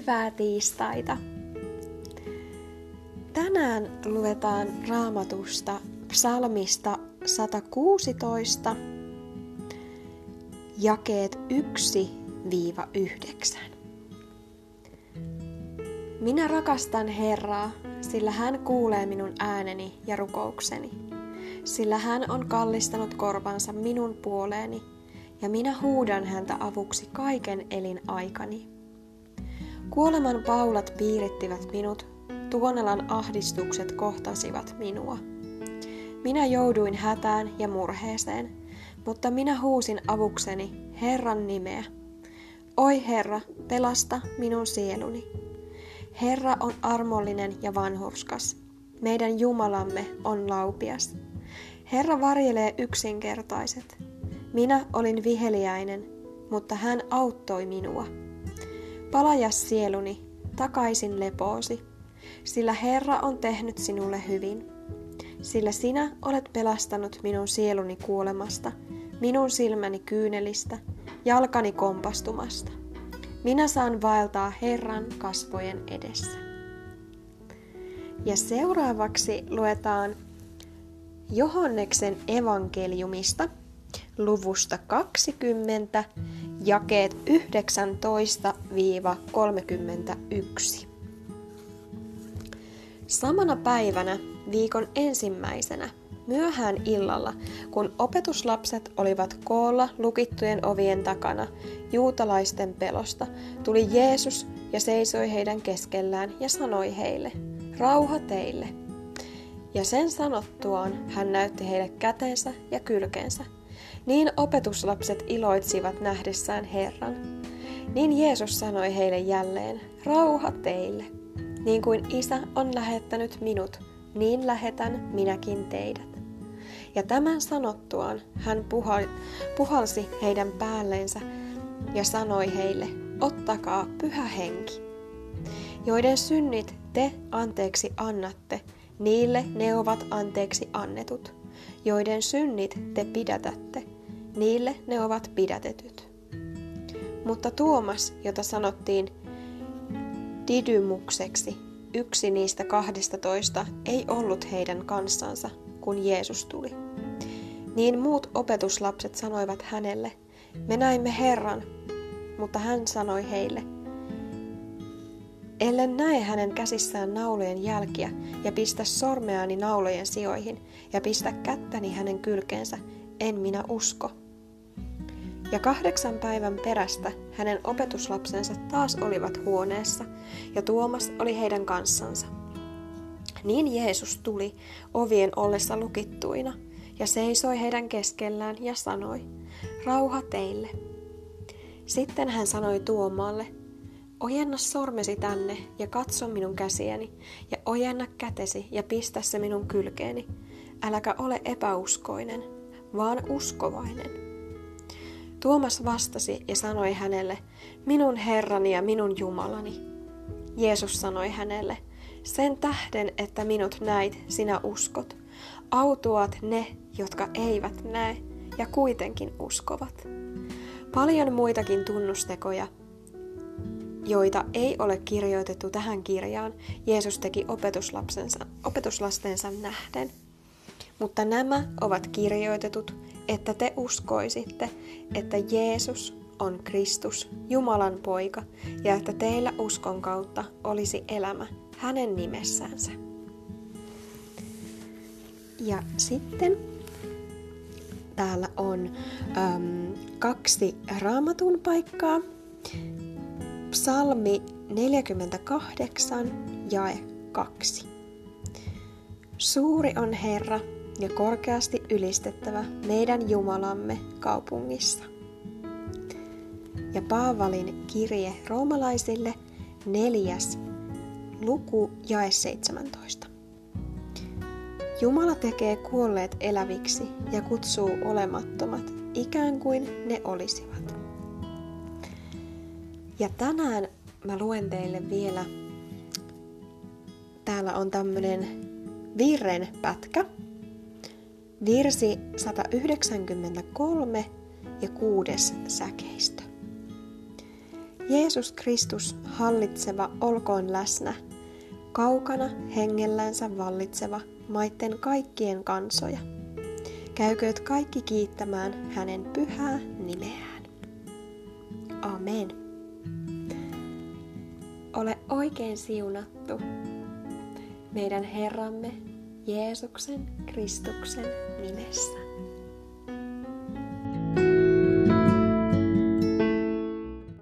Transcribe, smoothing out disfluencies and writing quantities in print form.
hyvää tiistaita! Tänään luetaan Raamatusta psalmista 116, jakeet 1-9. Minä rakastan Herraa, sillä hän kuulee minun ääneni ja rukoukseni. Sillä hän on kallistanut korvansa minun puoleeni, ja minä huudan häntä avuksi kaiken elinaikani. Kuoleman paulat piirittivät minut, tuonelan ahdistukset kohtasivat minua. Minä jouduin hätään ja murheeseen, mutta minä huusin avukseni Herran nimeä. Oi Herra, pelasta minun sieluni. Herra on armollinen ja vanhurskas. Meidän Jumalamme on laupias. Herra varjelee yksinkertaiset. Minä olin viheliäinen, mutta hän auttoi minua. Palaja sieluni, takaisin lepoosi, sillä Herra on tehnyt sinulle hyvin. Sillä sinä olet pelastanut minun sieluni kuolemasta, minun silmäni kyynelistä, jalkani kompastumasta. Minä saan vaeltaa Herran kasvojen edessä. Ja seuraavaksi luetaan Johanneksen evankeliumista, luvusta 20, jakeet 19-31. Samana päivänä, viikon ensimmäisenä, myöhään illalla, kun opetuslapset olivat koolla lukittujen ovien takana juutalaisten pelosta, tuli Jeesus ja seisoi heidän keskellään ja sanoi heille, rauha teille. Ja sen sanottuaan hän näytti heille kätensä ja kylkensä. Niin opetuslapset iloitsivat nähdessään Herran. Niin Jeesus sanoi heille jälleen, rauha teille. Niin kuin Isä on lähettänyt minut, niin lähetän minäkin teidät. Ja tämän sanottuaan hän puhalsi heidän päälleensä ja sanoi heille, ottakaa Pyhä Henki. Joiden synnit te anteeksi annatte, niille ne ovat anteeksi annetut. Joiden synnit te pidätätte, niille ne ovat pidätetyt. Mutta Tuomas, jota sanottiin Didymukseksi, yksi niistä 12, ei ollut heidän kanssansa, kun Jeesus tuli. Niin muut opetuslapset sanoivat hänelle, me näimme Herran, mutta hän sanoi heille, ellen näe hänen käsissään naulojen jälkiä ja pistä sormeani naulojen sijoihin ja pistä kättäni hänen kylkeensä, en minä usko. Ja 8 päivän perästä hänen opetuslapsensa taas olivat huoneessa, ja Tuomas oli heidän kanssansa. Niin Jeesus tuli ovien ollessa lukittuina, ja seisoi heidän keskellään ja sanoi, rauha teille. Sitten hän sanoi Tuomaalle, ojenna sormesi tänne ja katso minun käsiäni, ja ojenna kätesi ja pistä se minun kylkeeni. Äläkä ole epäuskoinen, vaan uskovainen. Tuomas vastasi ja sanoi hänelle, minun Herrani ja minun Jumalani. Jeesus sanoi hänelle, sen tähden, että minut näit, sinä uskot. Autuaat ne, jotka eivät näe ja kuitenkin uskovat. Paljon muitakin tunnustekoja, joita ei ole kirjoitettu tähän kirjaan, Jeesus teki opetuslastensa nähden. Mutta nämä ovat kirjoitetut, että te uskoisitte, että Jeesus on Kristus, Jumalan poika, ja että teillä uskon kautta olisi elämä hänen nimessänsä. Ja sitten täällä on 2 raamatun paikkaa. Psalmi 48, jae 2. Suuri on Herra ja korkeasti ylistettävä meidän Jumalamme kaupungissa. Ja Paavalin kirje roomalaisille 4. luku jae 17. Jumala tekee kuolleet eläviksi ja kutsuu olemattomat ikään kuin ne olisivat. Ja tänään mä luen teille vielä, täällä on tämmönen virren pätkä. Virsi 193 ja 6 säkeistö. Jeesus Kristus hallitseva olkoon läsnä, kaukana hengellänsä vallitseva maitten kaikkien kansoja. Käykööt kaikki kiittämään hänen pyhää nimeään. Amen. Ole oikein siunattu meidän Herramme Jeesuksen Kristuksen nimessä.